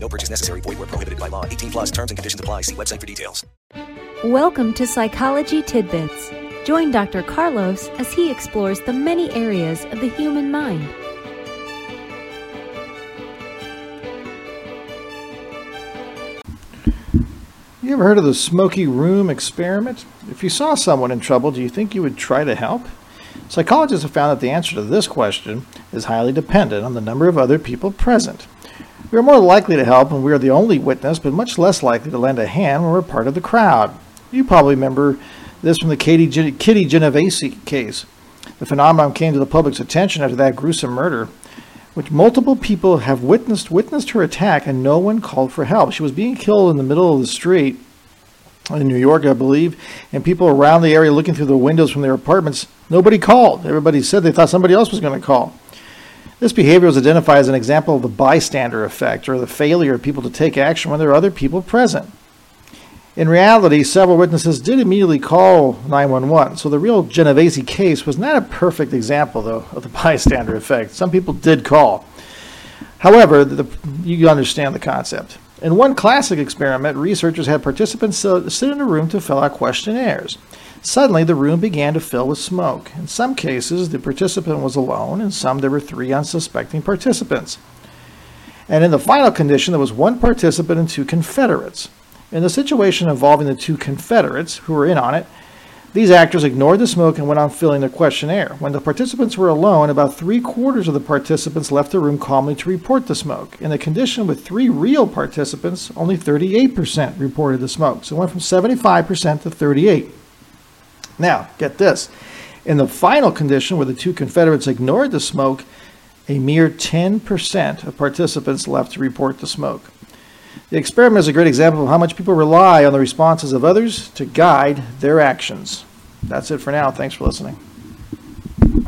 No purchase necessary. Void where prohibited by law. 18 plus terms and conditions apply. See website for details. Welcome to Psychology Tidbits. Join Dr. Carlos as he explores the many areas of the human mind. You ever heard of the Smoky Room Experiment? If you saw someone in trouble, do you think you would try to help? Psychologists have found that the answer to this question is highly dependent on the number of other people present. We are more likely to help when we are the only witness, but much less likely to lend a hand when we're part of the crowd. You probably remember this from the Kitty Genovese case. The phenomenon came to the public's attention after that gruesome murder, which multiple people have witnessed her attack, and no one called for help. She was being killed in the middle of the street in New York, I believe, and people around the area looking through the windows from their apartments, nobody called. Everybody said they thought somebody else was going to call. This behavior was identified as an example of the bystander effect, or the failure of people to take action when there are other people present. In reality, several witnesses did immediately call 911, so the real Genovese case was not a perfect example, though, of the bystander effect. Some people did call. However, you understand the concept. In one classic experiment, researchers had participants sit in a room to fill out questionnaires. Suddenly, the room began to fill with smoke. In some cases, the participant was alone. In some, there were 3 unsuspecting participants. And in the final condition, there was 1 participant and 2 confederates. In the situation involving the 2 confederates who were in on it, these actors ignored the smoke and went on filling their questionnaire. When the participants were alone, about 3/4 of the participants left the room calmly to report the smoke. In the condition with 3 real participants, only 38% reported the smoke. So it went from 75% to 38%. Now, get this. In the final condition, where the 2 confederates ignored the smoke, a mere 10% of participants left to report the smoke. The experiment is a great example of how much people rely on the responses of others to guide their actions. That's it for now. Thanks for listening.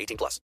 18 plus.